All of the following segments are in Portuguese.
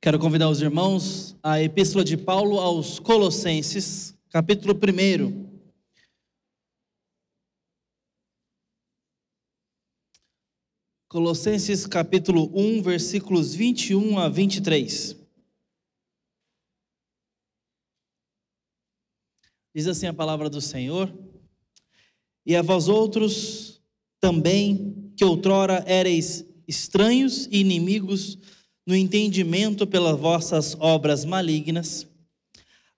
Quero convidar os irmãos à Epístola de Paulo aos Colossenses, capítulo 1. Colossenses, capítulo 1, versículos 21 a 23. Diz assim a palavra do Senhor: E a vós outros também, que outrora éreis estranhos e inimigos no entendimento pelas vossas obras malignas,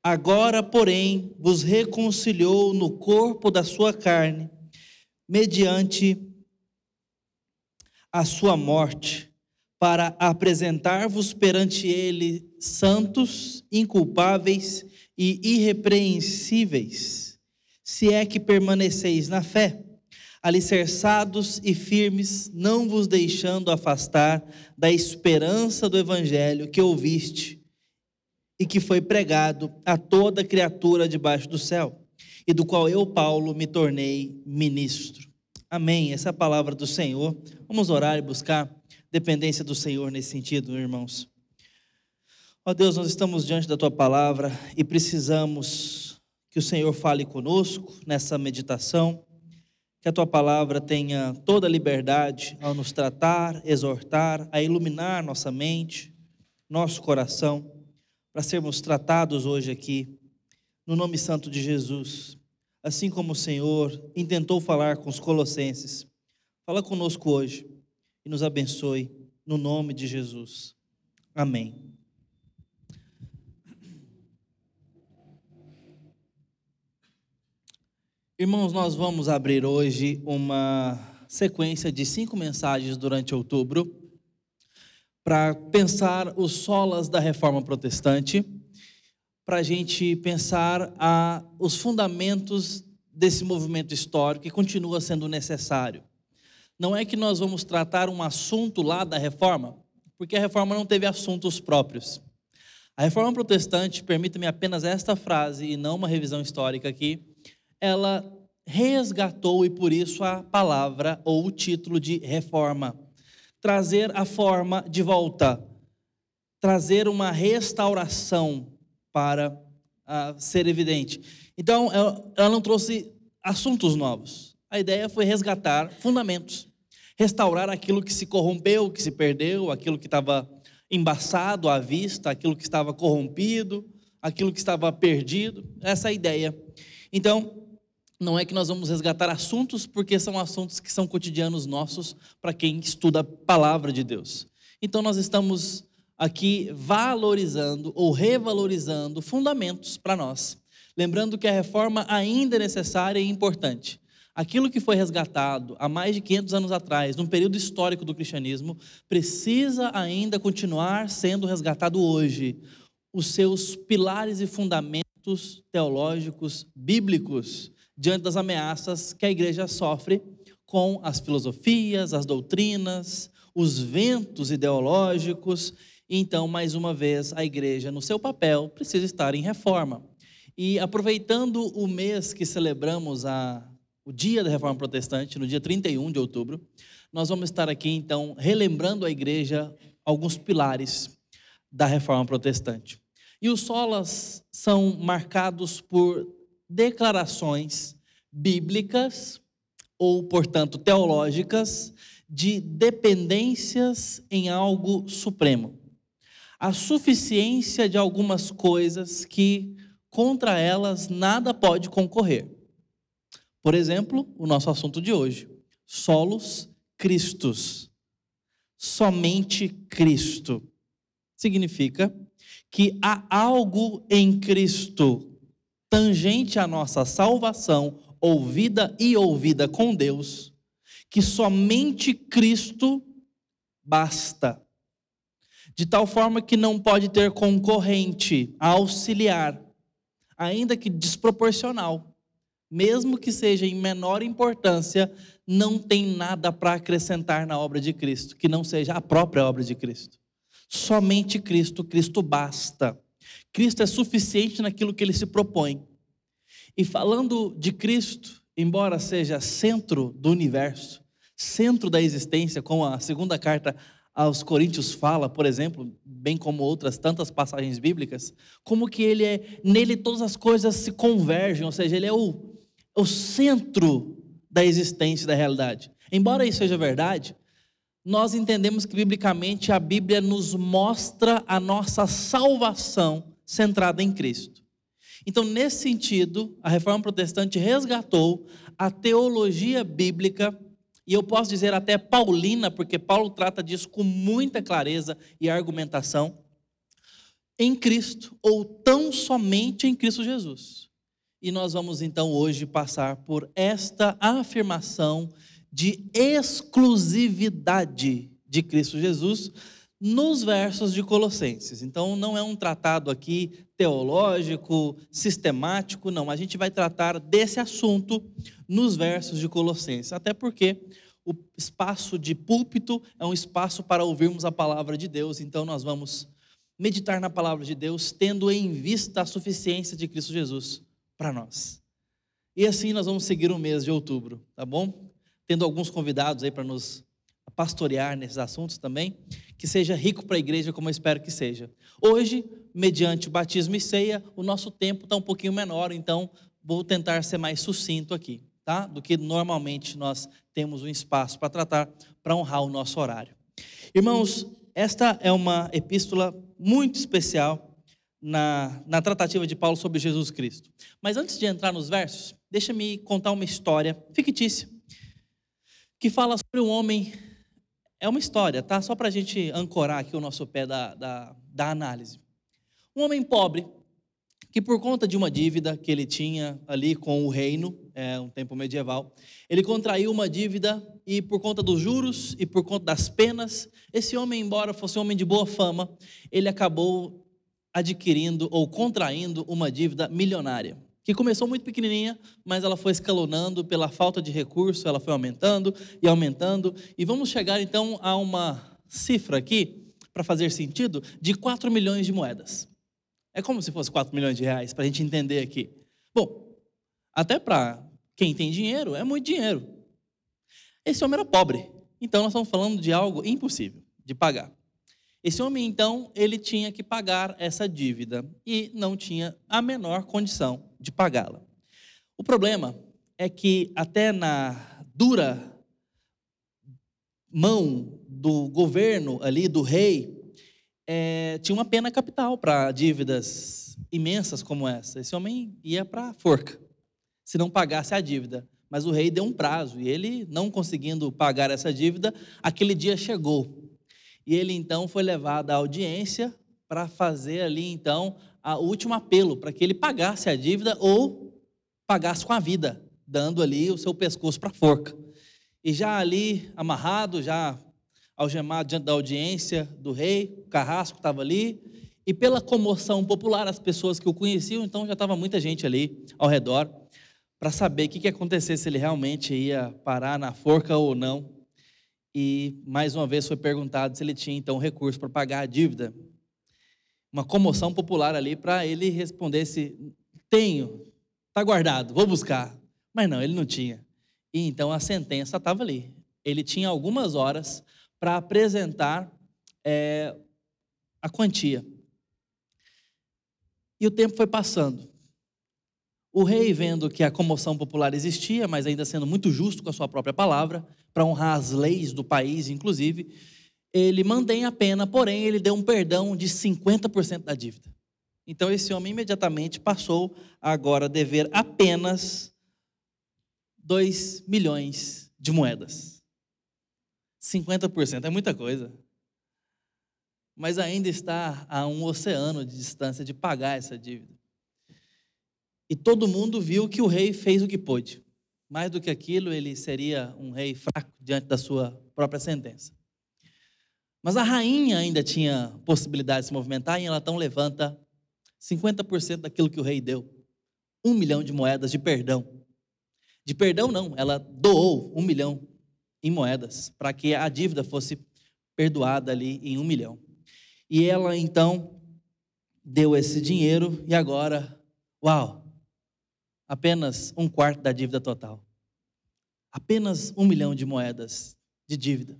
agora, porém, vos reconciliou no corpo da sua carne, mediante a sua morte, para apresentar-vos perante ele santos, inculpáveis e irrepreensíveis, se é que permaneceis na fé, alicerçados e firmes, não vos deixando afastar da esperança do evangelho que ouviste e que foi pregado a toda criatura debaixo do céu, e do qual eu, Paulo, me tornei ministro. Amém. Essa é a palavra do Senhor. Vamos orar e buscar dependência do Senhor nesse sentido, irmãos. Ó Deus, nós estamos diante da Tua palavra e precisamos que o Senhor fale conosco nessa meditação, que a Tua palavra tenha toda a liberdade ao nos tratar, exortar, a iluminar nossa mente, nosso coração, para sermos tratados hoje aqui, no nome santo de Jesus. Assim como o Senhor intentou falar com os colossenses, fala conosco hoje e nos abençoe, no nome de Jesus. Amém. Irmãos, nós vamos abrir hoje uma sequência de 5 mensagens durante outubro para pensar os solas da Reforma Protestante, para a gente pensar os fundamentos desse movimento histórico que continua sendo necessário. Não é que nós vamos tratar um assunto lá da Reforma, porque a Reforma não teve assuntos próprios. A Reforma Protestante, permita-me apenas esta frase e não uma revisão histórica aqui, ela resgatou, e por isso a palavra ou o título de reforma. Trazer a forma de volta, trazer uma restauração para ser evidente. Então, ela não trouxe assuntos novos. A ideia foi resgatar fundamentos, restaurar aquilo que se corrompeu, que se perdeu, aquilo que estava embaçado à vista, aquilo que estava corrompido, aquilo que estava perdido. Essa é a ideia. Então, não é que nós vamos resgatar assuntos, porque são assuntos que são cotidianos nossos para quem estuda a palavra de Deus. Então, nós estamos aqui valorizando ou revalorizando fundamentos para nós. Lembrando que a reforma ainda é necessária e importante. Aquilo que foi resgatado há mais de 500 anos atrás, num período histórico do cristianismo, precisa ainda continuar sendo resgatado hoje. Os seus pilares e fundamentos teológicos, bíblicos, diante das ameaças que a igreja sofre com as filosofias, as doutrinas, os ventos ideológicos. Então, mais uma vez, a igreja, no seu papel, precisa estar em reforma. E aproveitando o mês que celebramos o Dia da Reforma Protestante, no dia 31 de outubro, nós vamos estar aqui, então, relembrando à igreja alguns pilares da Reforma Protestante. E os solas são marcados por declarações bíblicas, ou, portanto, teológicas, de dependências em algo supremo. A suficiência de algumas coisas que, contra elas, nada pode concorrer. Por exemplo, o nosso assunto de hoje, Solus Christus. Somente Cristo. Significa que há algo em Cristo tangente à nossa salvação, ouvida com Deus, que somente Cristo basta. De tal forma que não pode ter concorrente, auxiliar, ainda que desproporcional. Mesmo que seja em menor importância, não tem nada para acrescentar na obra de Cristo, que não seja a própria obra de Cristo. Somente Cristo, Cristo basta. Cristo é suficiente naquilo que ele se propõe. E falando de Cristo, embora seja centro do universo, centro da existência, como a segunda carta aos Coríntios fala, por exemplo, bem como outras tantas passagens bíblicas, como que ele é, nele todas as coisas se convergem, ou seja, ele é o centro da existência, da realidade. Embora isso seja verdade, nós entendemos que biblicamente a Bíblia nos mostra a nossa salvação centrada em Cristo. Então, nesse sentido, a Reforma Protestante resgatou a teologia bíblica, e eu posso dizer até paulina, porque Paulo trata disso com muita clareza e argumentação, em Cristo, ou tão somente em Cristo Jesus. E nós vamos então hoje passar por esta afirmação de exclusividade de Cristo Jesus nos versos de Colossenses. Então, não é um tratado aqui teológico, sistemático, não. A gente vai tratar desse assunto nos versos de Colossenses, até porque o espaço de púlpito é um espaço para ouvirmos a palavra de Deus. Então, nós vamos meditar na palavra de Deus, tendo em vista a suficiência de Cristo Jesus para nós. E assim nós vamos seguir o mês de outubro, tá bom? Tendo alguns convidados aí para nos pastorear nesses assuntos também, que seja rico para a igreja, como eu espero que seja. Hoje, mediante batismo e ceia, o nosso tempo está um pouquinho menor, então vou tentar ser mais sucinto aqui, tá? Do que normalmente nós temos um espaço para tratar, para honrar o nosso horário. Irmãos, esta é uma epístola muito especial na tratativa de Paulo sobre Jesus Cristo. Mas antes de entrar nos versos, deixa-me contar uma história fictícia, que fala sobre um homem. É uma história, tá? Só para a gente ancorar aqui o nosso pé da análise. Um homem pobre, que por conta de uma dívida que ele tinha ali com o reino, um tempo medieval, ele contraiu uma dívida e por conta dos juros e por conta das penas, esse homem, embora fosse um homem de boa fama, ele acabou adquirindo ou contraindo uma dívida milionária, que começou muito pequenininha, mas ela foi escalonando pela falta de recurso, ela foi aumentando e aumentando. E vamos chegar então a uma cifra aqui, para fazer sentido, de 4 milhões de moedas. É como se fosse 4 milhões de reais, para a gente entender aqui. Bom, até para quem tem dinheiro, é muito dinheiro. Esse homem era pobre, então nós estamos falando de algo impossível de pagar. Esse homem, então, ele tinha que pagar essa dívida e não tinha a menor condição de pagá-la. O problema é que até na dura mão do governo ali, do rei, tinha uma pena capital para dívidas imensas como essa. Esse homem ia para a forca se não pagasse a dívida. Mas o rei deu um prazo e ele, não conseguindo pagar essa dívida, aquele dia chegou. E ele, então, foi levado à audiência para fazer ali, então, o último apelo para que ele pagasse a dívida ou pagasse com a vida, dando ali o seu pescoço para a forca. E já ali, amarrado, já algemado diante da audiência do rei, o carrasco estava ali, e pela comoção popular, as pessoas que o conheciam, então já estava muita gente ali ao redor para saber o que ia acontecer, se ele realmente ia parar na forca ou não. E, mais uma vez, foi perguntado se ele tinha, então, recurso para pagar a dívida. Uma comoção popular ali para ele responder se tenho, está guardado, vou buscar. Mas não, ele não tinha. E, então, a sentença estava ali. Ele tinha algumas horas para apresentar a quantia. E o tempo foi passando. O rei, vendo que a comoção popular existia, mas ainda sendo muito justo com a sua própria palavra, para honrar as leis do país, inclusive, ele mantém a pena, porém ele deu um perdão de 50% da dívida. Então esse homem imediatamente passou a agora dever apenas 2 milhões de moedas. 50% é muita coisa. Mas ainda está a um oceano de distância de pagar essa dívida. E todo mundo viu que o rei fez o que pôde. Mais do que aquilo, ele seria um rei fraco diante da sua própria sentença. Mas a rainha ainda tinha possibilidade de se movimentar e ela então levanta 50% daquilo que o rei deu. 1 milhão de moedas de perdão. De perdão não, ela doou 1 milhão em moedas para que a dívida fosse perdoada ali em 1 milhão. E ela então deu esse dinheiro e agora, uau! Apenas 1/4 da dívida total. Apenas 1 milhão de moedas de dívida.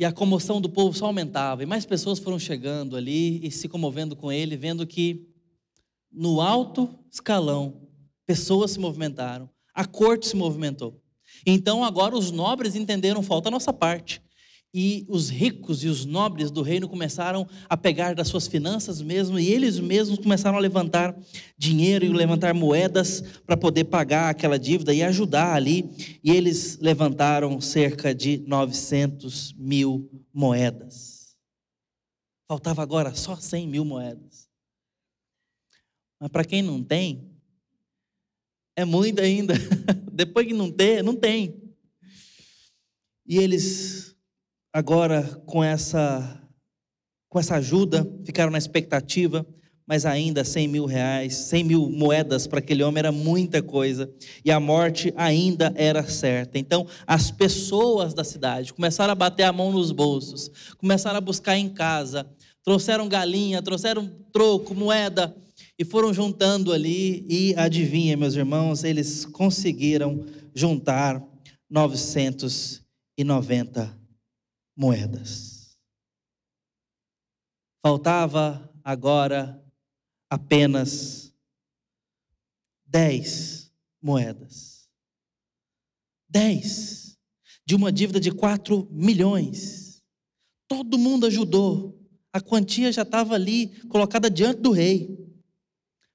E a comoção do povo só aumentava, e mais pessoas foram chegando ali e se comovendo com ele, vendo que no alto escalão, pessoas se movimentaram, a corte se movimentou. Então agora os nobres entenderam, falta a nossa parte. E os ricos e os nobres do reino começaram a pegar das suas finanças mesmo, e eles mesmos começaram a levantar dinheiro e levantar moedas para poder pagar aquela dívida e ajudar ali. E eles levantaram cerca de 900 mil moedas. Faltava agora só 100 mil moedas. Mas para quem não tem, é muito ainda. Depois que não tem, não tem. E eles... agora, com essa ajuda, ficaram na expectativa, mas ainda 100 mil reais, 100 mil moedas para aquele homem era muita coisa. E a morte ainda era certa. Então, as pessoas da cidade começaram a bater a mão nos bolsos, começaram a buscar em casa, trouxeram galinha, trouxeram troco, moeda, e foram juntando ali. E adivinha, meus irmãos, eles conseguiram juntar 990 moedas. Faltava agora apenas 10 moedas. 10 de uma dívida de 4 milhões. Todo mundo ajudou. A quantia já estava ali colocada diante do rei.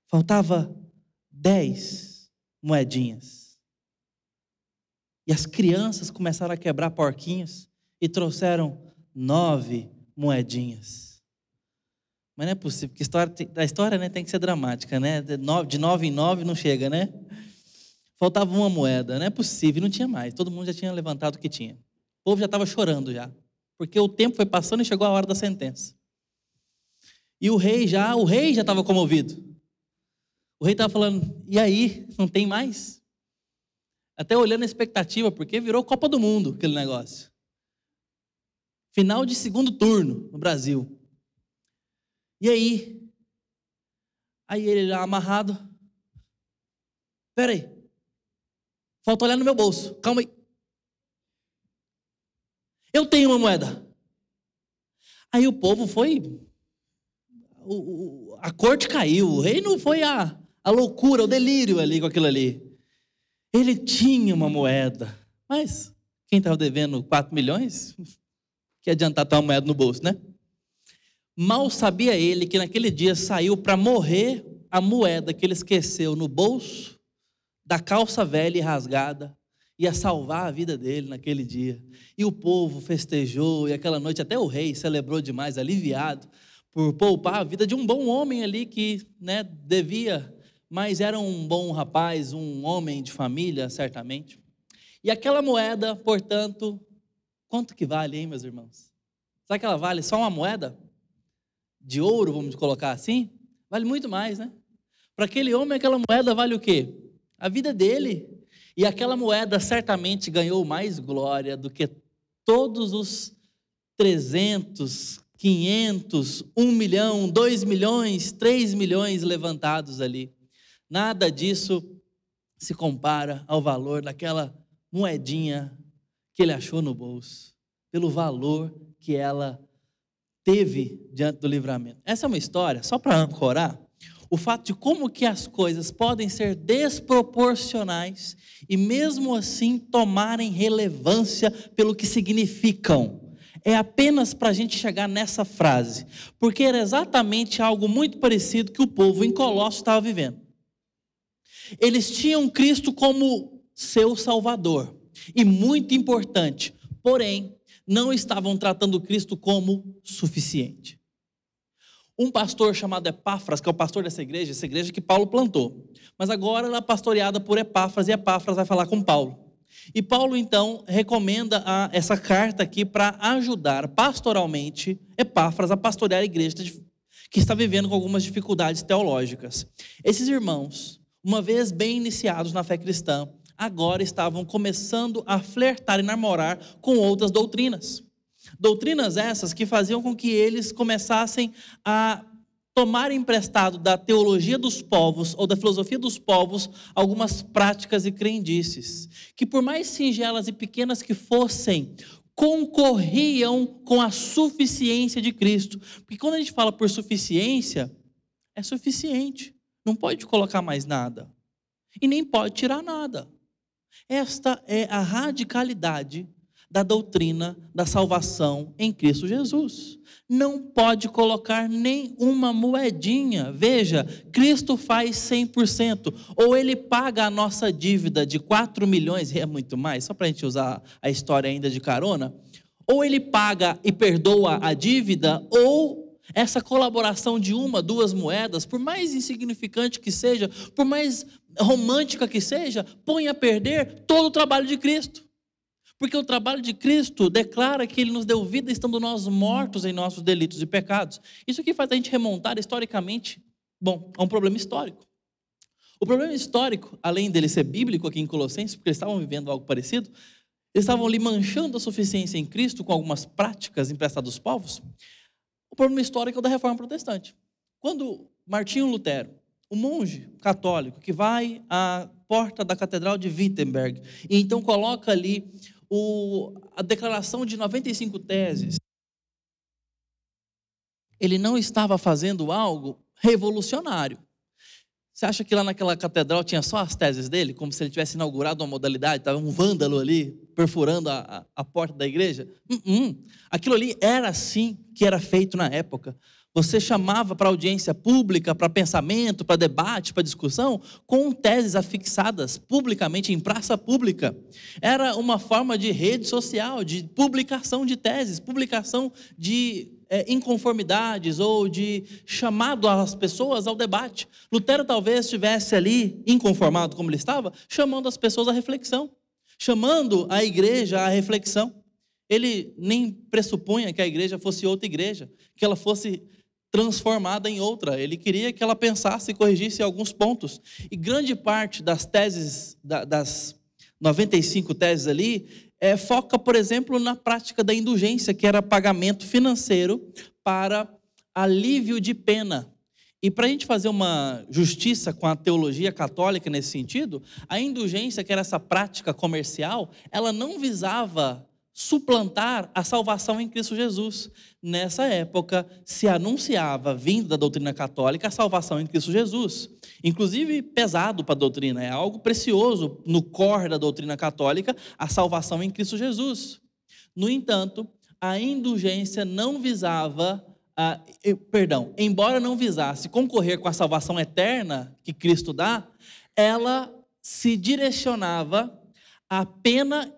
Faltava 10 moedinhas. E as crianças começaram a quebrar porquinhos e trouxeram 9 moedinhas. Mas não é possível, porque a história, né, tem que ser dramática, né? De nove em 9 não chega, né? Faltava uma moeda, não é possível, não tinha mais. Todo mundo já tinha levantado o que tinha. O povo já estava chorando já, porque o tempo foi passando e chegou a hora da sentença. E o rei já estava comovido. O rei estava falando, e aí, não tem mais? Até olhando a expectativa, porque virou Copa do Mundo aquele negócio. Final de segundo turno no Brasil. E aí? Aí ele lá amarrado. Peraí. Falta olhar no meu bolso. Calma aí. Eu tenho uma moeda. Aí o povo foi... A corte caiu. O reino foi a loucura, o delírio ali com aquilo ali. Ele tinha uma moeda. Mas quem estava devendo 4 milhões... que adiantar ter uma moeda no bolso, né? Mal sabia ele que naquele dia saiu para morrer a moeda que ele esqueceu no bolso da calça velha e rasgada, ia salvar a vida dele naquele dia. E o povo festejou, e aquela noite até o rei celebrou demais, aliviado, por poupar a vida de um bom homem ali que, né, devia, mas era um bom rapaz, um homem de família, certamente. E aquela moeda, portanto... quanto que vale, hein, meus irmãos? Será que ela vale só uma moeda? De ouro, vamos colocar assim? Vale muito mais, né? Para aquele homem, aquela moeda vale o quê? A vida dele. E aquela moeda certamente ganhou mais glória do que todos os 300, 500, 1 milhão, 2 milhões, 3 milhões levantados ali. Nada disso se compara ao valor daquela moedinha que ele achou no bolso, pelo valor que ela teve diante do livramento. Essa é uma história, só para ancorar, o fato de como que as coisas podem ser desproporcionais e mesmo assim tomarem relevância pelo que significam. É apenas para a gente chegar nessa frase, porque era exatamente algo muito parecido que o povo em Colossos estava vivendo. Eles tinham Cristo como seu Salvador. E muito importante, porém, não estavam tratando Cristo como suficiente. Um pastor chamado Epáfras, que é o pastor dessa igreja, que Paulo plantou. Mas agora ela é pastoreada por Epáfras, e Epáfras vai falar com Paulo. E Paulo, então, recomenda essa carta aqui para ajudar pastoralmente Epáfras a pastorear a igreja que está vivendo com algumas dificuldades teológicas. Esses irmãos, uma vez bem iniciados na fé cristã, agora estavam começando a flertar e namorar com outras doutrinas. Doutrinas essas que faziam com que eles começassem a tomar emprestado da teologia dos povos ou da filosofia dos povos algumas práticas e crendices, que por mais singelas e pequenas que fossem, concorriam com a suficiência de Cristo. Porque quando a gente fala por suficiência, é suficiente. Não pode colocar mais nada. E nem pode tirar nada. Esta é a radicalidade da doutrina da salvação em Cristo Jesus. Não pode colocar nem uma moedinha. Veja, Cristo faz 100%. Ou ele paga a nossa dívida de 4 milhões, é muito mais, só para a gente usar a história ainda de carona. Ou ele paga e perdoa a dívida, ou essa colaboração de uma, duas moedas, por mais insignificante que seja, por mais romântica que seja, põe a perder todo o trabalho de Cristo. Porque o trabalho de Cristo declara que ele nos deu vida estando nós mortos em nossos delitos e pecados. Isso aqui faz a gente remontar historicamente, bom, a um problema histórico. O problema histórico, além dele ser bíblico aqui em Colossenses, porque eles estavam vivendo algo parecido, eles estavam ali manchando a suficiência em Cristo com algumas práticas emprestadas aos povos. O problema histórico é o da Reforma Protestante. Quando Martinho Lutero, um monge católico que vai à porta da Catedral de Wittenberg e então coloca ali a declaração de 95 teses, ele não estava fazendo algo revolucionário. Você acha que lá naquela catedral tinha só as teses dele, como se ele tivesse inaugurado uma modalidade, estava um vândalo ali perfurando a porta da igreja? Aquilo ali era assim que era feito na época. Você chamava para audiência pública, para pensamento, para debate, para discussão, com teses afixadas publicamente em praça pública. Era uma forma de rede social, de publicação de teses, publicação de inconformidades ou de chamado às pessoas ao debate. Lutero talvez estivesse ali, inconformado como ele estava, chamando as pessoas à reflexão, chamando a igreja à reflexão. Ele nem pressupunha que a igreja fosse outra igreja, que ela fosse transformada em outra. Ele queria que ela pensasse e corrigisse alguns pontos. E grande parte das teses, das 95 teses ali, foca, por exemplo, na prática da indulgência, que era pagamento financeiro para alívio de pena. E para a gente fazer uma justiça com a teologia católica nesse sentido, a indulgência, que era essa prática comercial, ela não visava suplantar a salvação em Cristo Jesus. Nessa época, se anunciava, vindo da doutrina católica, a salvação em Cristo Jesus. Inclusive, pesado para a doutrina, é algo precioso no core da doutrina católica, a salvação em Cristo Jesus. No entanto, a indulgência não visava, embora não visasse concorrer com a salvação eterna que Cristo dá, ela se direcionava à pena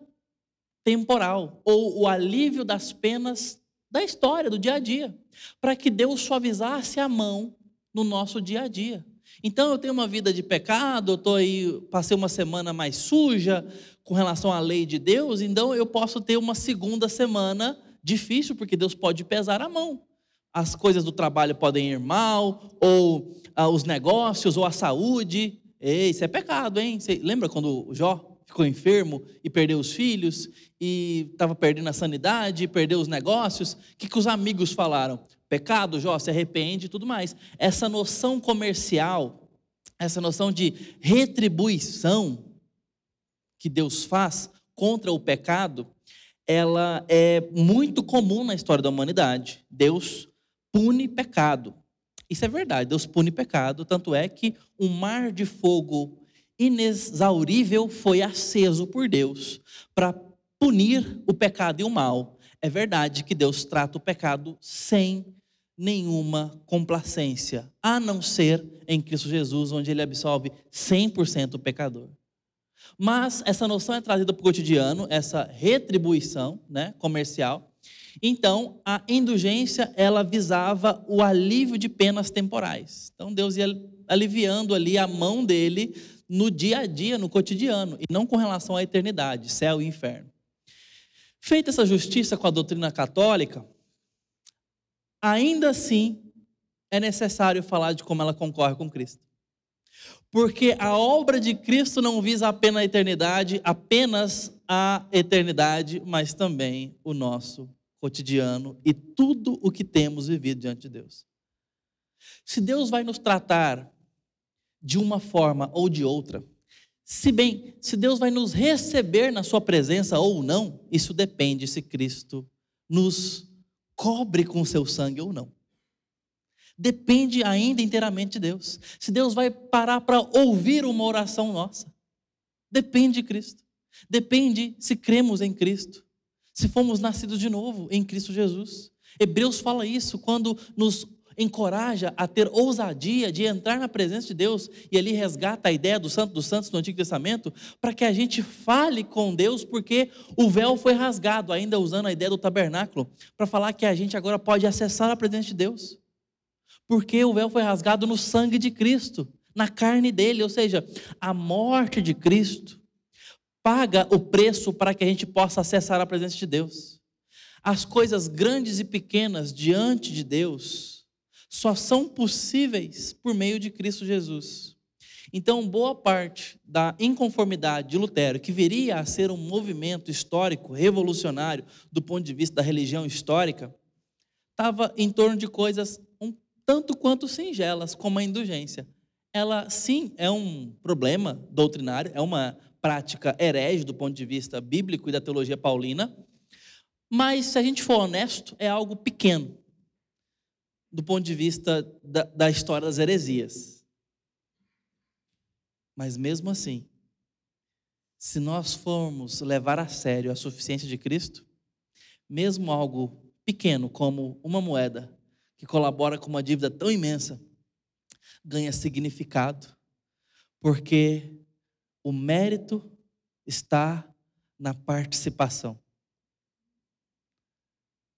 temporal, ou o alívio das penas da história, do dia a dia, para que Deus suavizasse a mão no nosso dia a dia. Então, eu tenho uma vida de pecado, eu tô aí, passei uma semana mais suja com relação à lei de Deus, então eu posso ter uma segunda semana difícil, porque Deus pode pesar a mão. As coisas do trabalho podem ir mal, ou os negócios, ou a saúde. Ei, isso é pecado, hein? Você lembra quando o Jó ficou enfermo e perdeu os filhos, e estava perdendo a sanidade, perdeu os negócios? O que os amigos falaram? Pecado, Jó, se arrepende e tudo mais. Essa noção comercial, essa noção de retribuição que Deus faz contra o pecado, ela é muito comum na história da humanidade. Deus pune pecado. Isso é verdade, Deus pune pecado, tanto é que um mar de fogo inexaurível foi aceso por Deus para punir o pecado e o mal. É verdade que Deus trata o pecado sem nenhuma complacência, a não ser em Cristo Jesus, onde ele absolve 100% o pecador. Mas essa noção é trazida para o cotidiano, essa retribuição, né, comercial. Então, a indulgência, ela visava o alívio de penas temporais. Então, Deus ia aliviando ali a mão dele no dia a dia, no cotidiano, e não com relação à eternidade, céu e inferno. Feita essa justiça com a doutrina católica, ainda assim é necessário falar de como ela concorre com Cristo. Porque a obra de Cristo não visa apenas a eternidade, mas também o nosso cotidiano e tudo o que temos vivido diante de Deus. Se Deus vai nos tratar de uma forma ou de outra, Se bem, se Deus vai nos receber na sua presença ou não, isso depende se Cristo nos cobre com o seu sangue ou não. Depende ainda inteiramente de Deus. Se Deus vai parar para ouvir uma oração nossa, depende de Cristo. Depende se cremos em Cristo, se fomos nascidos de novo em Cristo Jesus. Hebreus fala isso quando nos encoraja a ter ousadia de entrar na presença de Deus, e ali resgata a ideia do Santo dos Santos no Antigo Testamento, para que a gente fale com Deus, porque o véu foi rasgado, ainda usando a ideia do tabernáculo, para falar que a gente agora pode acessar a presença de Deus, porque o véu foi rasgado no sangue de Cristo, na carne dele, ou seja, a morte de Cristo paga o preço para que a gente possa acessar a presença de Deus. As coisas grandes e pequenas diante de Deus só são possíveis por meio de Cristo Jesus. Então, boa parte da inconformidade de Lutero, que viria a ser um movimento histórico, revolucionário, do ponto de vista da religião histórica, estava em torno de coisas um tanto quanto singelas, como a indulgência. Ela, sim, é um problema doutrinário, é uma prática herege do ponto de vista bíblico e da teologia paulina, mas, se a gente for honesto, é algo pequeno do ponto de vista da história das heresias. Mas mesmo assim, se nós formos levar a sério a suficiência de Cristo, mesmo algo pequeno como uma moeda que colabora com uma dívida tão imensa, ganha significado, porque o mérito está na participação.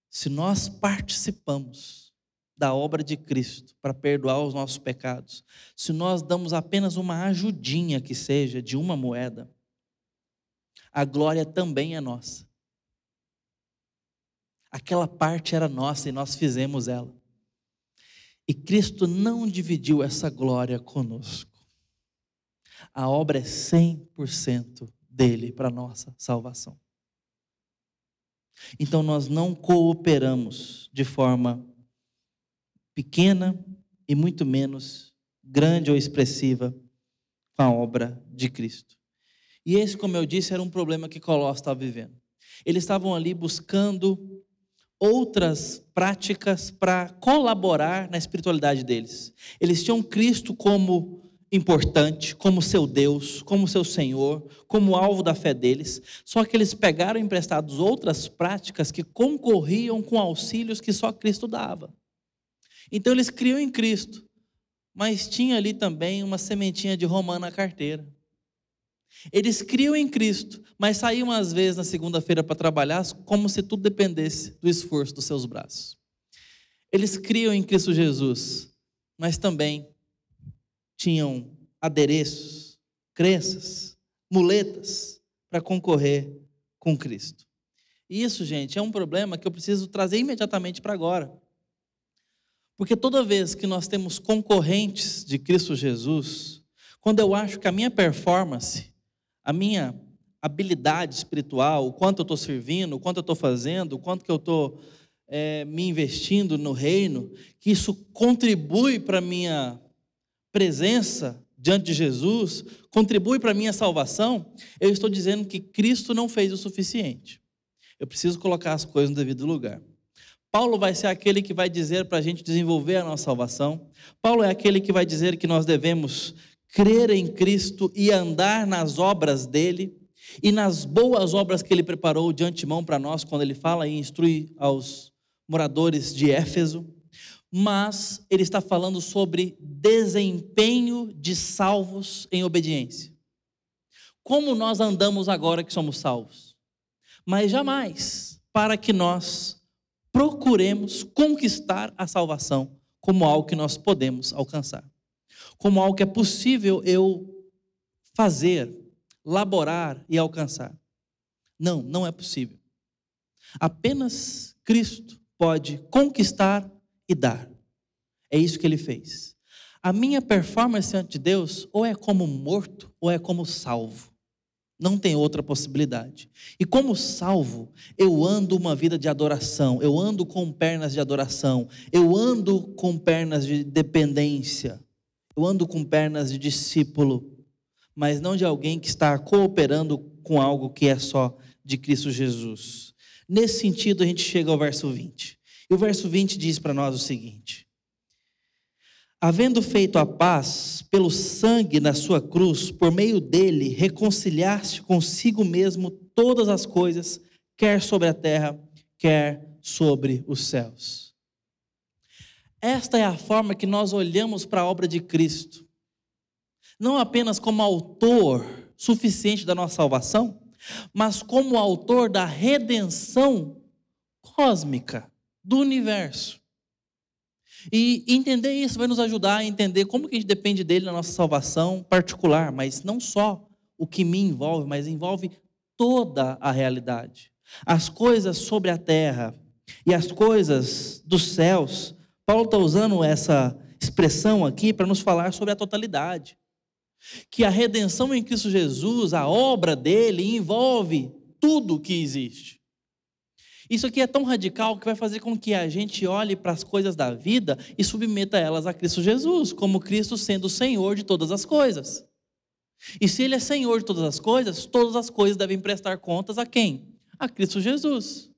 Se nós participamos da obra de Cristo para perdoar os nossos pecados, se nós damos apenas uma ajudinha que seja de uma moeda, a glória também é nossa. Aquela parte era nossa e nós fizemos ela. E Cristo não dividiu essa glória conosco. A obra é 100% dele para a nossa salvação. Então nós não cooperamos de forma pequena e muito menos grande ou expressiva com a obra de Cristo. E esse, como eu disse, era um problema que Colossos estava vivendo. Eles estavam ali buscando outras práticas para colaborar na espiritualidade deles. Eles tinham Cristo como importante, como seu Deus, como seu Senhor, como alvo da fé deles, só que eles pegaram emprestados outras práticas que concorriam com auxílios que só Cristo dava. Então eles criam em Cristo, mas tinha ali também uma sementinha de romã na carteira. Eles criam em Cristo, mas saíam às vezes na segunda-feira para trabalhar como se tudo dependesse do esforço dos seus braços. Eles criam em Cristo Jesus, mas também tinham adereços, crenças, muletas para concorrer com Cristo. E isso, gente, é um problema que eu preciso trazer imediatamente para agora. Porque toda vez que nós temos concorrentes de Cristo Jesus, quando eu acho que a minha performance, a minha habilidade espiritual, o quanto eu estou servindo, o quanto eu estou fazendo, o quanto que eu estou me investindo no reino, que isso contribui para a minha presença diante de Jesus, contribui para a minha salvação, eu estou dizendo que Cristo não fez o suficiente. Eu preciso colocar as coisas no devido lugar. Paulo vai ser aquele que vai dizer para a gente desenvolver a nossa salvação. Paulo é aquele que vai dizer que nós devemos crer em Cristo e andar nas obras dele e nas boas obras que ele preparou de antemão para nós, quando ele fala e instrui aos moradores de Éfeso. Mas ele está falando sobre desempenho de salvos em obediência. Como nós andamos agora que somos salvos? Mas jamais para que nós procuremos conquistar a salvação como algo que nós podemos alcançar, como algo que é possível eu fazer, laborar e alcançar. Não, não é possível. Apenas Cristo pode conquistar e dar. É isso que ele fez. A minha performance ante Deus ou é como morto ou é como salvo. Não tem outra possibilidade. E como salvo, eu ando uma vida de adoração, eu ando com pernas de adoração, eu ando com pernas de dependência, eu ando com pernas de discípulo, mas não de alguém que está cooperando com algo que é só de Cristo Jesus. Nesse sentido, a gente chega ao verso 20. E o verso 20 diz para nós o seguinte: havendo feito a paz pelo sangue na sua cruz, por meio dele reconciliaste consigo mesmo todas as coisas, quer sobre a terra, quer sobre os céus. Esta é a forma que nós olhamos para a obra de Cristo, não apenas como autor suficiente da nossa salvação, mas como autor da redenção cósmica do universo. E entender isso vai nos ajudar a entender como que a gente depende dele na nossa salvação particular, mas não só o que me envolve, mas envolve toda a realidade. As coisas sobre a terra e as coisas dos céus. Paulo está usando essa expressão aqui para nos falar sobre a totalidade. Que a redenção em Cristo Jesus, a obra dele, envolve tudo que existe. Isso aqui é tão radical que vai fazer com que a gente olhe para as coisas da vida e submeta elas a Cristo Jesus, como Cristo sendo o Senhor de todas as coisas. E se ele é Senhor de todas as coisas devem prestar contas a quem? A Cristo Jesus.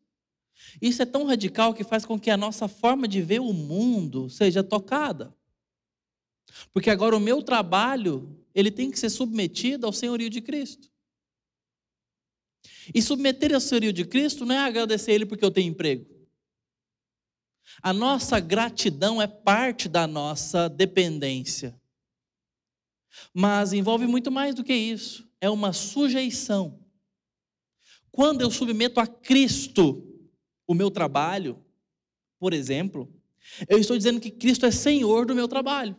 Isso é tão radical que faz com que a nossa forma de ver o mundo seja tocada. Porque agora o meu trabalho, ele tem que ser submetido ao senhorio de Cristo. E submeter ao senhorio de Cristo não é agradecer ele porque eu tenho emprego. A nossa gratidão é parte da nossa dependência. Mas envolve muito mais do que isso. É uma sujeição. Quando eu submeto a Cristo o meu trabalho, por exemplo, eu estou dizendo que Cristo é Senhor do meu trabalho.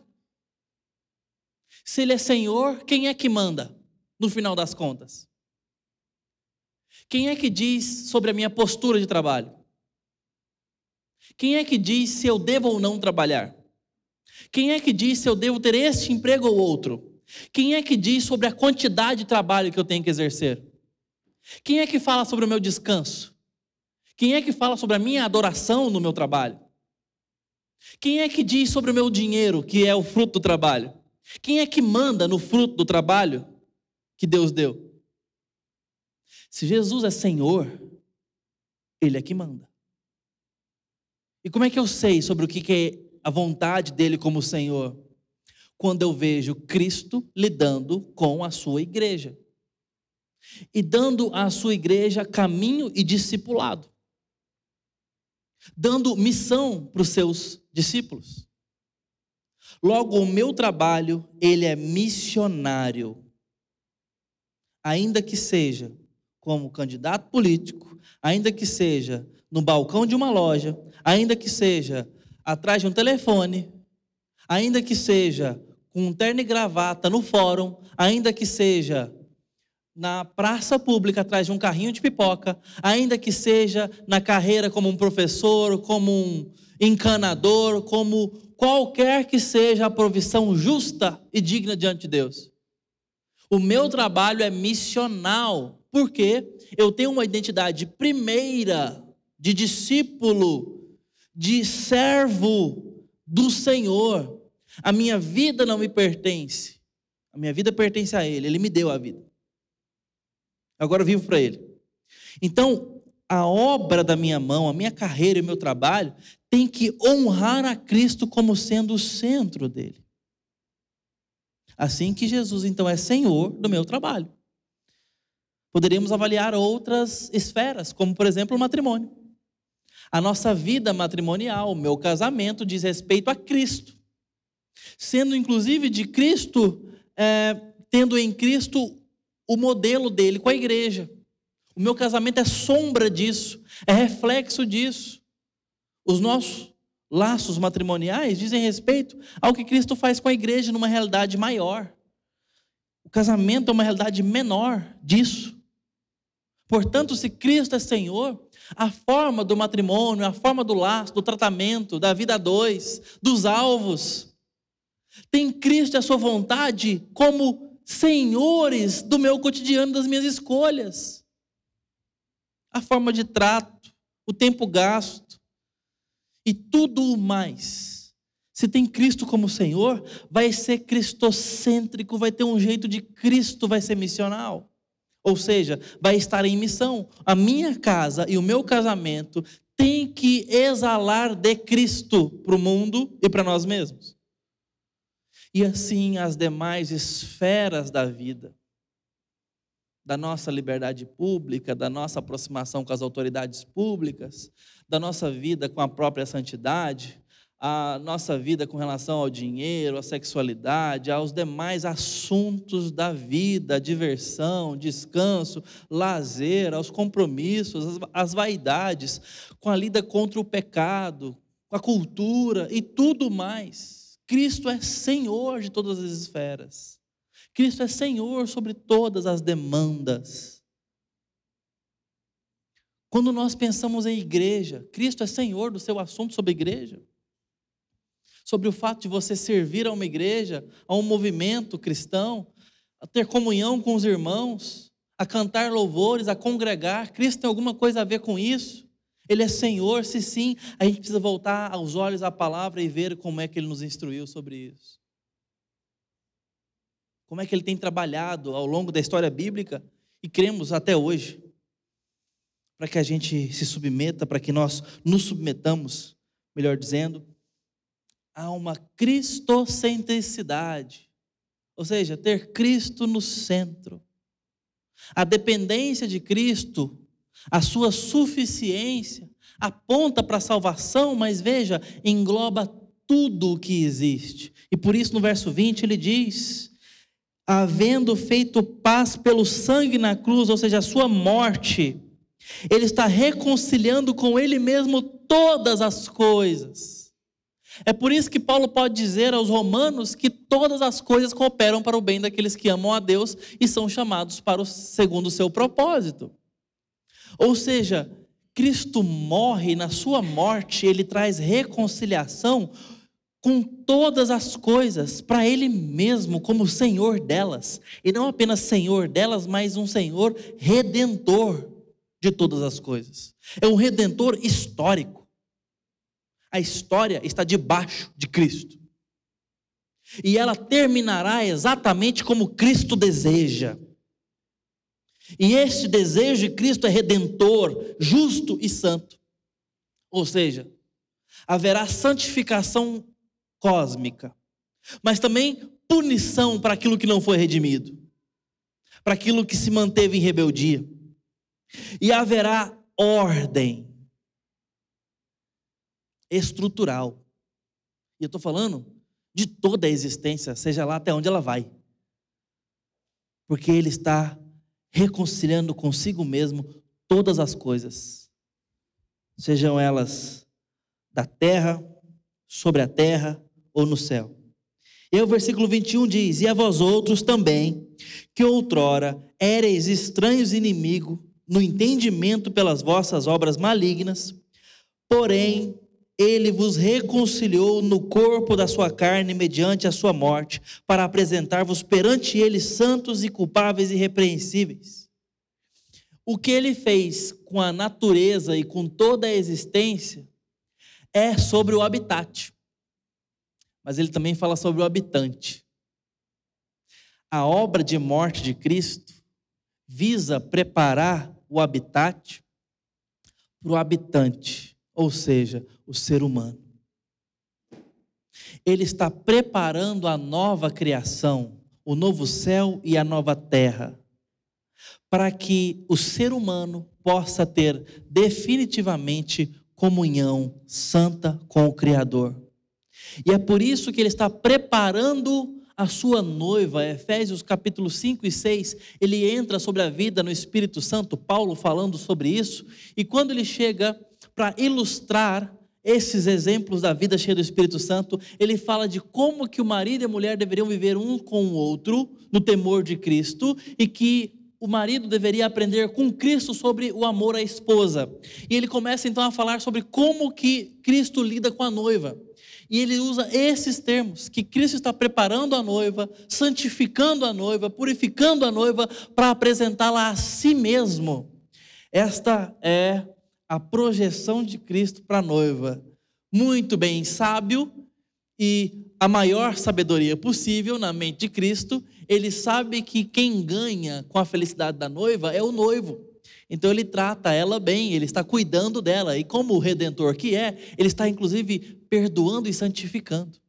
Se ele é Senhor, quem é que manda, no final das contas? Quem é que diz sobre a minha postura de trabalho? Quem é que diz se eu devo ou não trabalhar? Quem é que diz se eu devo ter este emprego ou outro? Quem é que diz sobre a quantidade de trabalho que eu tenho que exercer? Quem é que fala sobre o meu descanso? Quem é que fala sobre a minha adoração no meu trabalho? Quem é que diz sobre o meu dinheiro, que é o fruto do trabalho? Quem é que manda no fruto do trabalho que Deus deu? Se Jesus é Senhor, ele é que manda. E como é que eu sei sobre o que é a vontade dele como Senhor? Quando eu vejo Cristo lidando com a sua igreja. E dando à sua igreja caminho e discipulado. Dando missão para os seus discípulos. Logo, o meu trabalho, ele é missionário. Ainda que seja como candidato político, ainda que seja no balcão de uma loja, ainda que seja atrás de um telefone, ainda que seja com um terno e gravata no fórum, ainda que seja na praça pública atrás de um carrinho de pipoca, ainda que seja na carreira como um professor, como um encanador, como qualquer que seja a provisão justa e digna diante de Deus. O meu trabalho é missional, porque eu tenho uma identidade primeira de discípulo, de servo do Senhor. A minha vida não me pertence, a minha vida pertence a Ele, Ele me deu a vida. Agora eu vivo para Ele. Então, a obra da minha mão, a minha carreira e o meu trabalho tem que honrar a Cristo como sendo o centro dele. Assim que Jesus, então, é Senhor do meu trabalho. Poderíamos avaliar outras esferas, como, por exemplo, o matrimônio. A nossa vida matrimonial, o meu casamento, diz respeito a Cristo. Sendo, inclusive, de Cristo, tendo em Cristo o modelo dele com a igreja. O meu casamento é sombra disso, é reflexo disso. Os nossos laços matrimoniais dizem respeito ao que Cristo faz com a igreja numa realidade maior. O casamento é uma realidade menor disso. Portanto, se Cristo é Senhor, a forma do matrimônio, a forma do laço, do tratamento, da vida a dois, dos alvos, tem Cristo e a sua vontade como senhores do meu cotidiano, das minhas escolhas. A forma de trato, o tempo gasto e tudo mais Se tem Cristo como Senhor, vai ser cristocêntrico, vai ter um jeito de Cristo, vai ser missional. Ou seja, vai estar em missão. A minha casa e o meu casamento tem que exalar de Cristo para o mundo e para nós mesmos. E assim as demais esferas da vida, da nossa liberdade pública, da nossa aproximação com as autoridades públicas, da nossa vida com a própria santidade, a nossa vida com relação ao dinheiro, à sexualidade, aos demais assuntos da vida, diversão, descanso, lazer, aos compromissos, às vaidades, com a lida contra o pecado, com a cultura e tudo mais. Cristo é Senhor de todas as esferas. Cristo é Senhor sobre todas as demandas. Quando nós pensamos em igreja, Cristo é Senhor do seu assunto sobre igreja. Sobre o fato de você servir a uma igreja, a um movimento cristão, a ter comunhão com os irmãos, a cantar louvores, a congregar. Cristo tem alguma coisa a ver com isso? Ele é Senhor? Se sim, a gente precisa voltar aos olhos à palavra e ver como é que Ele nos instruiu sobre isso. Como é que Ele tem trabalhado ao longo da história bíblica e cremos até hoje. Para que a gente se submeta, para que nós nos submetamos, melhor dizendo, há uma cristocentricidade, ou seja, ter Cristo no centro. A dependência de Cristo, a sua suficiência, aponta para a salvação, mas veja, engloba tudo o que existe. E por isso no verso 20 ele diz, havendo feito paz pelo sangue na cruz, ou seja, a sua morte, ele está reconciliando com ele mesmo todas as coisas. É por isso que Paulo pode dizer aos romanos que todas as coisas cooperam para o bem daqueles que amam a Deus e são chamados para o segundo o seu propósito. Ou seja, Cristo morre e na sua morte ele traz reconciliação com todas as coisas para ele mesmo como Senhor delas. E não apenas Senhor delas, mas um Senhor redentor de todas as coisas. É um redentor histórico. A história está debaixo de Cristo. E ela terminará exatamente como Cristo deseja. E este desejo de Cristo é redentor, justo e santo. Ou seja, haverá santificação cósmica, mas também punição para aquilo que não foi redimido, para aquilo que se manteve em rebeldia. E haverá ordem estrutural, e eu estou falando de toda a existência, seja lá até onde ela vai, porque ele está reconciliando consigo mesmo todas as coisas, sejam elas da terra, sobre a terra ou no céu. E aí o versículo 21 diz, e a vós outros também, que outrora éreis estranhos e inimigos no entendimento pelas vossas obras malignas, porém Ele vos reconciliou no corpo da sua carne mediante a sua morte, para apresentar-vos perante ele santos e culpáveis e irrepreensíveis. O que ele fez com a natureza e com toda a existência é sobre o habitat. Mas ele também fala sobre o habitante. A obra de morte de Cristo visa preparar o habitat para o habitante. Ou seja, o ser humano. Ele está preparando a nova criação, o novo céu e a nova terra, para que o ser humano possa ter definitivamente comunhão santa com o Criador. E é por isso que ele está preparando a sua noiva, Efésios capítulo 5 e 6, ele entra sobre a vida no Espírito Santo, Paulo falando sobre isso, e quando ele chega para ilustrar esses exemplos da vida cheia do Espírito Santo, ele fala de como que o marido e a mulher deveriam viver um com o outro, no temor de Cristo, e que o marido deveria aprender com Cristo sobre o amor à esposa. E ele começa então a falar sobre como que Cristo lida com a noiva. E ele usa esses termos, que Cristo está preparando a noiva, santificando a noiva, purificando a noiva, para apresentá-la a si mesmo. Esta é a projeção de Cristo para a noiva, muito bem sábio e a maior sabedoria possível na mente de Cristo, ele sabe que quem ganha com a felicidade da noiva é o noivo. Então ele trata ela bem, ele está cuidando dela, e como o Redentor que é, ele está inclusive perdoando e santificando.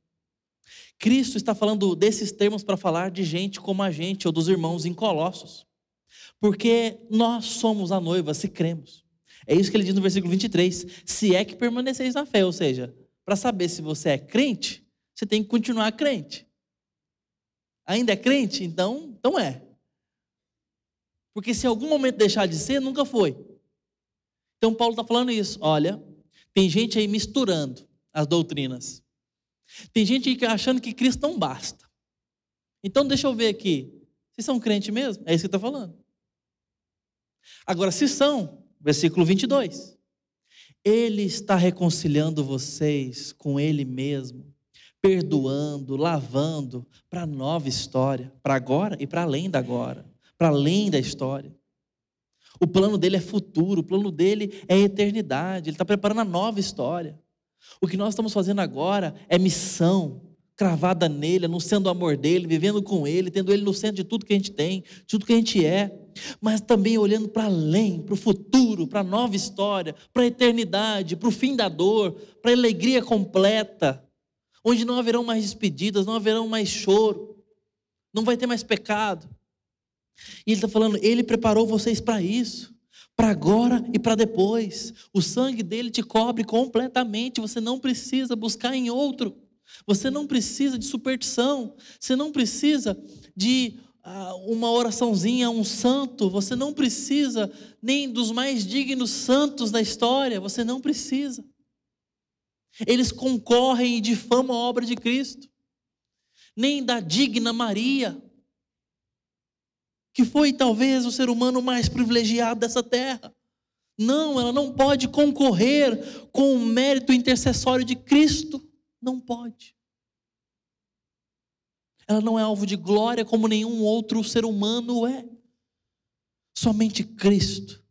Cristo está falando desses termos para falar de gente como a gente, ou dos irmãos em Colossos, porque nós somos a noiva se cremos. É isso que ele diz no versículo 23, se é que permaneceis na fé, ou seja, para saber se você é crente, você tem que continuar crente. Ainda é crente? Então é. Porque se em algum momento deixar de ser, nunca foi. Então Paulo está falando isso. Olha, tem gente aí misturando as doutrinas. Tem gente aí achando que Cristo não basta. Então deixa eu ver aqui. Vocês são crentes mesmo? É isso que está falando. Agora, se são, versículo 22. Ele está reconciliando vocês com Ele mesmo, perdoando, lavando, para a nova história, para agora e para além da agora, para além da história. O plano dele é futuro, o plano dele é eternidade, ele está preparando a nova história. O que nós estamos fazendo agora é missão, cravada nele, anunciando o amor dele, vivendo com ele, tendo ele no centro de tudo que a gente tem, de tudo que a gente é, mas também olhando para além, para o futuro, para a nova história, para a eternidade, para o fim da dor, para a alegria completa, onde não haverão mais despedidas, não haverão mais choro, não vai ter mais pecado. E ele está falando, ele preparou vocês para isso, para agora e para depois. O sangue dele te cobre completamente, você não precisa buscar em outro, você não precisa de superstição, você não precisa de uma oraçãozinha a um santo, você não precisa nem dos mais dignos santos da história, você não precisa. Eles concorrem e difamam a obra de Cristo, nem da digna Maria, que foi talvez o ser humano mais privilegiado dessa terra. Não, ela não pode concorrer com o mérito intercessório de Cristo. Não pode. Ela não é alvo de glória como nenhum outro ser humano é. Somente Cristo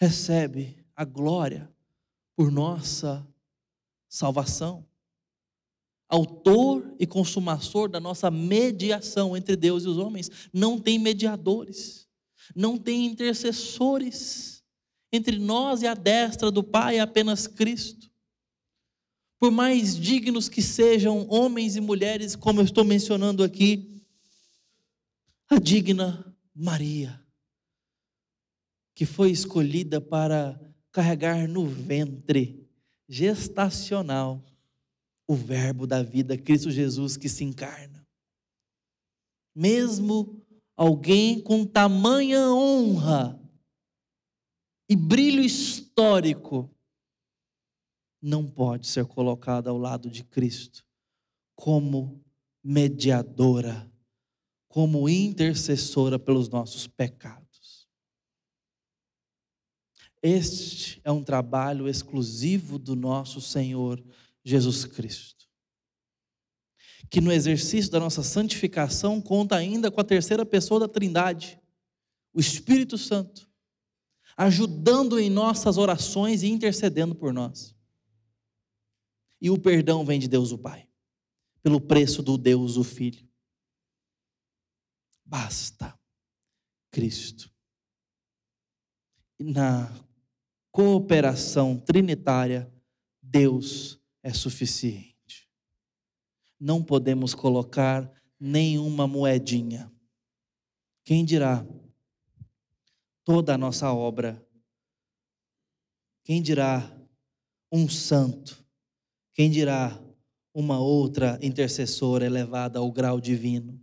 recebe a glória por nossa salvação. Autor e consumador da nossa mediação entre Deus e os homens. Não tem mediadores, não tem intercessores entre nós e a destra do Pai, é apenas Cristo. Por mais dignos que sejam homens e mulheres, como eu estou mencionando aqui, a digna Maria, que foi escolhida para carregar no ventre gestacional o verbo da vida, Cristo Jesus que se encarna. Mesmo alguém com tamanha honra e brilho histórico, não pode ser colocada ao lado de Cristo como mediadora, como intercessora pelos nossos pecados. Este é um trabalho exclusivo do nosso Senhor Jesus Cristo, que no exercício da nossa santificação conta ainda com a terceira pessoa da Trindade, o Espírito Santo, ajudando em nossas orações e intercedendo por nós. E o perdão vem de Deus o Pai, pelo preço do Deus o Filho. Basta Cristo. E na cooperação trinitária, Deus é suficiente. Não podemos colocar nenhuma moedinha. Quem dirá toda a nossa obra? Quem dirá um santo? Quem dirá uma outra intercessora elevada ao grau divino?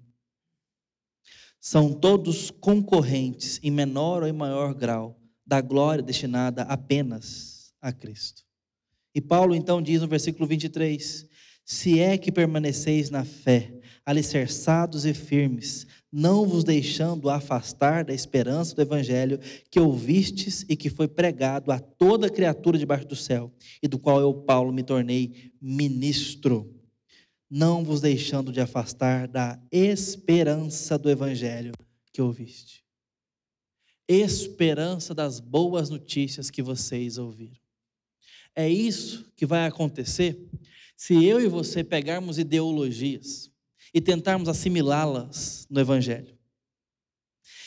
São todos concorrentes, em menor ou em maior grau, da glória destinada apenas a Cristo. E Paulo então diz no versículo 23, se é que permaneceis na fé, alicerçados e firmes, não vos deixando afastar da esperança do evangelho que ouvistes e que foi pregado a toda criatura debaixo do céu, e do qual eu, Paulo, me tornei ministro, não vos deixando de afastar da esperança do evangelho que ouviste. Esperança das boas notícias que vocês ouviram. É isso que vai acontecer Se eu e você pegarmos ideologias e tentarmos assimilá-las no Evangelho,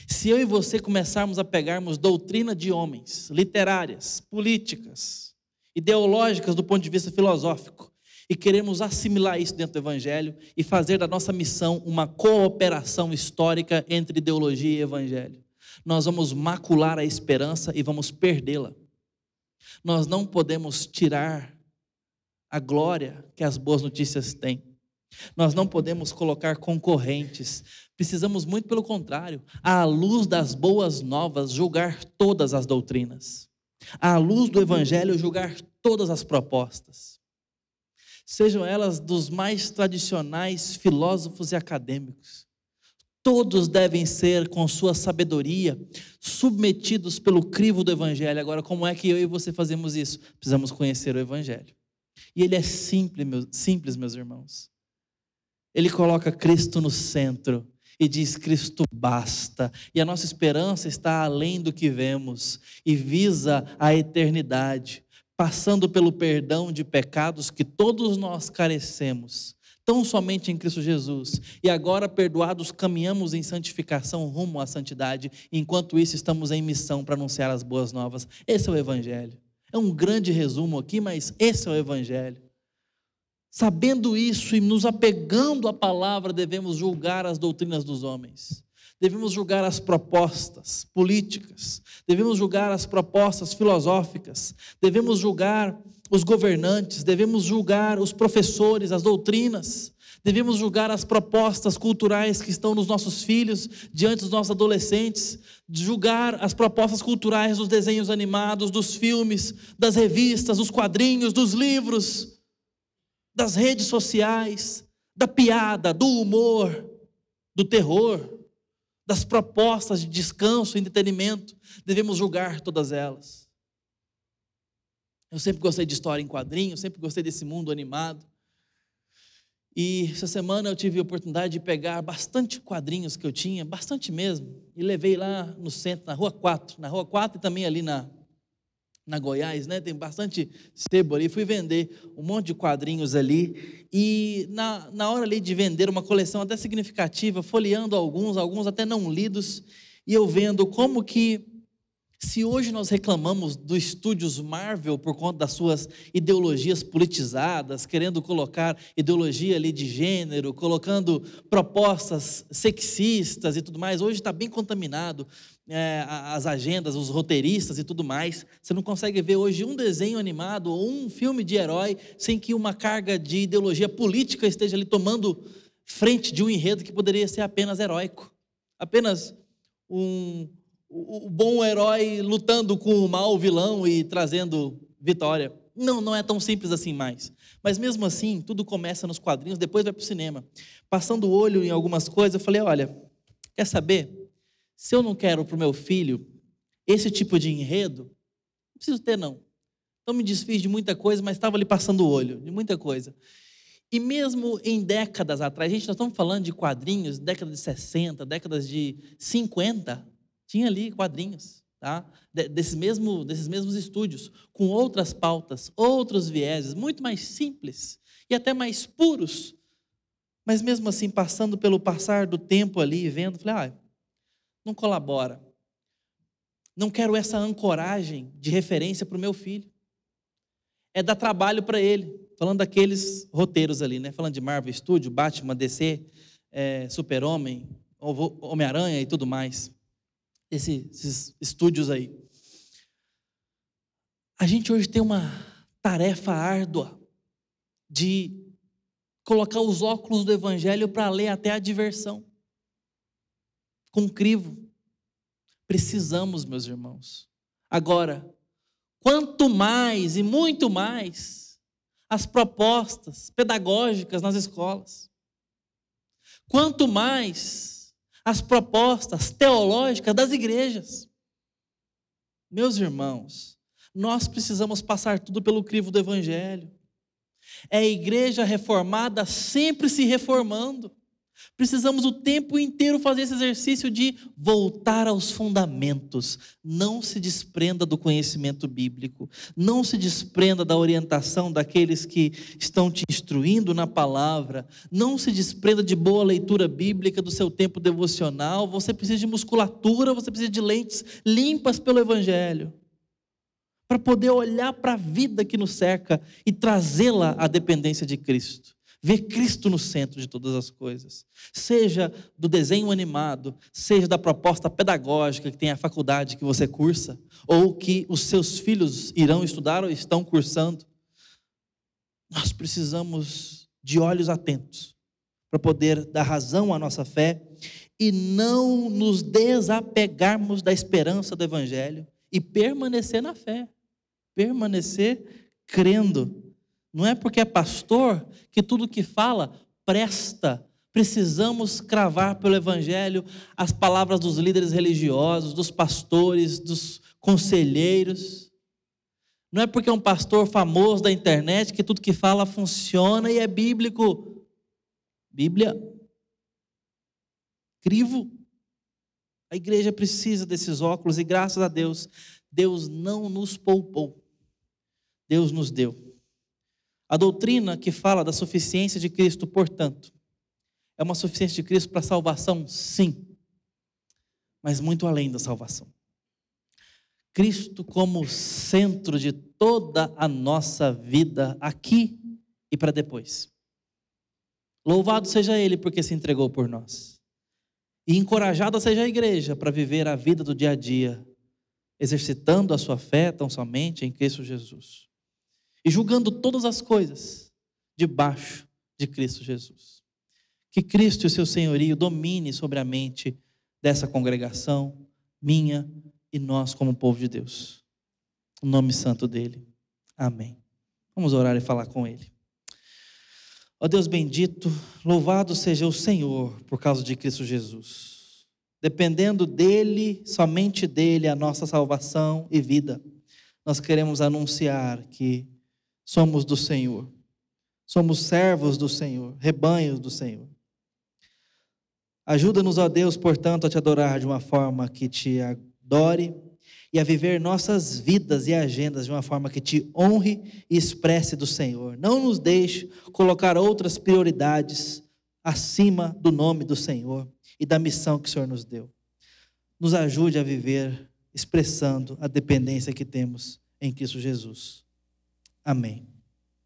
se eu e você começarmos a pegarmos doutrina de homens, literárias, políticas, ideológicas do ponto de vista filosófico, e queremos assimilar isso dentro do Evangelho e fazer da nossa missão uma cooperação histórica entre ideologia e Evangelho, nós vamos macular a esperança e vamos perdê-la. Nós não podemos tirar a glória que as boas notícias têm. Nós não podemos colocar concorrentes. Precisamos muito, pelo contrário, à luz das boas novas, julgar todas as doutrinas. À luz do Evangelho, julgar todas as propostas. Sejam elas dos mais tradicionais filósofos e acadêmicos. Todos devem ser, com sua sabedoria, submetidos pelo crivo do Evangelho. Agora, como é que eu e você fazemos isso? Precisamos conhecer o Evangelho. E ele é simples, meus irmãos. Ele coloca Cristo no centro e diz: Cristo basta. E a nossa esperança está além do que vemos e visa a eternidade, passando pelo perdão de pecados que todos nós carecemos, tão somente em Cristo Jesus. E agora, perdoados, caminhamos em santificação rumo à santidade. Enquanto isso, estamos em missão para anunciar as boas novas. Esse é o Evangelho. É um grande resumo aqui, mas esse é o Evangelho. Sabendo isso e nos apegando à palavra, devemos julgar as doutrinas dos homens. Devemos julgar as propostas políticas. Devemos julgar as propostas filosóficas. Devemos julgar os governantes. Devemos julgar os professores, as doutrinas. Devemos julgar as propostas culturais que estão nos nossos filhos, diante dos nossos adolescentes. Julgar as propostas culturais dos desenhos animados, dos filmes, das revistas, dos quadrinhos, dos livros, das redes sociais, da piada, do humor, do terror, das propostas de descanso e entretenimento. Devemos julgar todas elas. Eu sempre gostei de história em quadrinhos, sempre gostei desse mundo animado. E essa semana eu tive a oportunidade de pegar bastante quadrinhos que eu tinha, bastante mesmo, e levei lá no centro, na Rua 4 e também ali na Goiás, né? Tem bastante sebo ali. Fui vender um monte de quadrinhos ali, e na hora ali de vender uma coleção até significativa, folheando alguns até não lidos, e eu vendo como que, se hoje nós reclamamos dos estúdios Marvel por conta das suas ideologias politizadas, querendo colocar ideologia ali de gênero, colocando propostas sexistas e tudo mais, hoje está bem contaminado, as agendas, os roteiristas e tudo mais. Você não consegue ver hoje um desenho animado ou um filme de herói sem que uma carga de ideologia política esteja ali tomando frente de um enredo que poderia ser apenas heróico. Apenas o bom herói lutando com o mau vilão e trazendo vitória. Não é tão simples assim mais. Mas mesmo assim, tudo começa nos quadrinhos, depois vai para o cinema. Passando o olho em algumas coisas, eu falei: olha, quer saber? Se eu não quero para o meu filho esse tipo de enredo, não preciso ter, não. Então me desfiz de muita coisa, mas estava ali passando o olho de muita coisa. E mesmo em décadas atrás, gente, nós estamos falando de quadrinhos, década de 60, décadas de 50... tinha ali quadrinhos, tá? Desses mesmos estúdios, com outras pautas, outros vieses, muito mais simples e até mais puros. Mas mesmo assim, passando pelo passar do tempo ali, vendo, falei: não colabora. Não quero essa ancoragem de referência para o meu filho. É dar trabalho para ele. Falando daqueles roteiros ali, né? Falando de Marvel Studio, Batman, DC, Super-Homem, Homem-Aranha e tudo mais. Esses estúdios aí. A gente hoje tem uma tarefa árdua de colocar os óculos do Evangelho para ler até a diversão. Com crivo. Precisamos, meus irmãos. Agora, quanto mais e muito mais as propostas pedagógicas nas escolas. Quanto mais as propostas teológicas das igrejas. Meus irmãos, nós precisamos passar tudo pelo crivo do Evangelho. É a igreja reformada sempre se reformando, Precisamos o tempo inteiro fazer esse exercício de voltar aos fundamentos. Não se desprenda do conhecimento bíblico. Não se desprenda da orientação daqueles que estão te instruindo na palavra. Não se desprenda de boa leitura bíblica, do seu tempo devocional. Você precisa de musculatura, você precisa de lentes limpas pelo Evangelho, para poder olhar para a vida que nos cerca e trazê-la à dependência de Cristo. Ver Cristo no centro de todas as coisas, seja do desenho animado, seja da proposta pedagógica que tem a faculdade que você cursa, ou que os seus filhos irão estudar ou estão cursando. Nós precisamos de olhos atentos para poder dar razão à nossa fé e não nos desapegarmos da esperança do Evangelho e permanecer na fé, permanecer crendo. Não é porque é pastor que tudo que fala presta. Precisamos cravar pelo Evangelho as palavras dos líderes religiosos, dos pastores, dos conselheiros. Não é porque é um pastor famoso da internet que tudo que fala funciona e é bíblico. Bíblia, crivo. A igreja precisa desses óculos e graças a Deus, Deus não nos poupou. Deus nos deu. A doutrina que fala da suficiência de Cristo, portanto, é uma suficiência de Cristo para a salvação, sim, mas muito além da salvação. Cristo como centro de toda a nossa vida, aqui e para depois. Louvado seja Ele porque se entregou por nós. E encorajada seja a igreja para viver a vida do dia a dia, exercitando a sua fé tão somente em Cristo Jesus. E julgando todas as coisas debaixo de Cristo Jesus. Que Cristo e o seu senhorio domine sobre a mente dessa congregação, minha e nós como povo de Deus. O nome santo dele. Amém. Vamos orar e falar com ele. Ó Deus bendito, louvado seja o Senhor por causa de Cristo Jesus. Dependendo dele, somente dele, a nossa salvação e vida. Nós queremos anunciar que somos do Senhor, somos servos do Senhor, rebanhos do Senhor. Ajuda-nos, ó Deus, portanto, a te adorar de uma forma que te adore e a viver nossas vidas e agendas de uma forma que te honre e expresse do Senhor. Não nos deixe colocar outras prioridades acima do nome do Senhor e da missão que o Senhor nos deu. Nos ajude a viver expressando a dependência que temos em Cristo Jesus. Amém.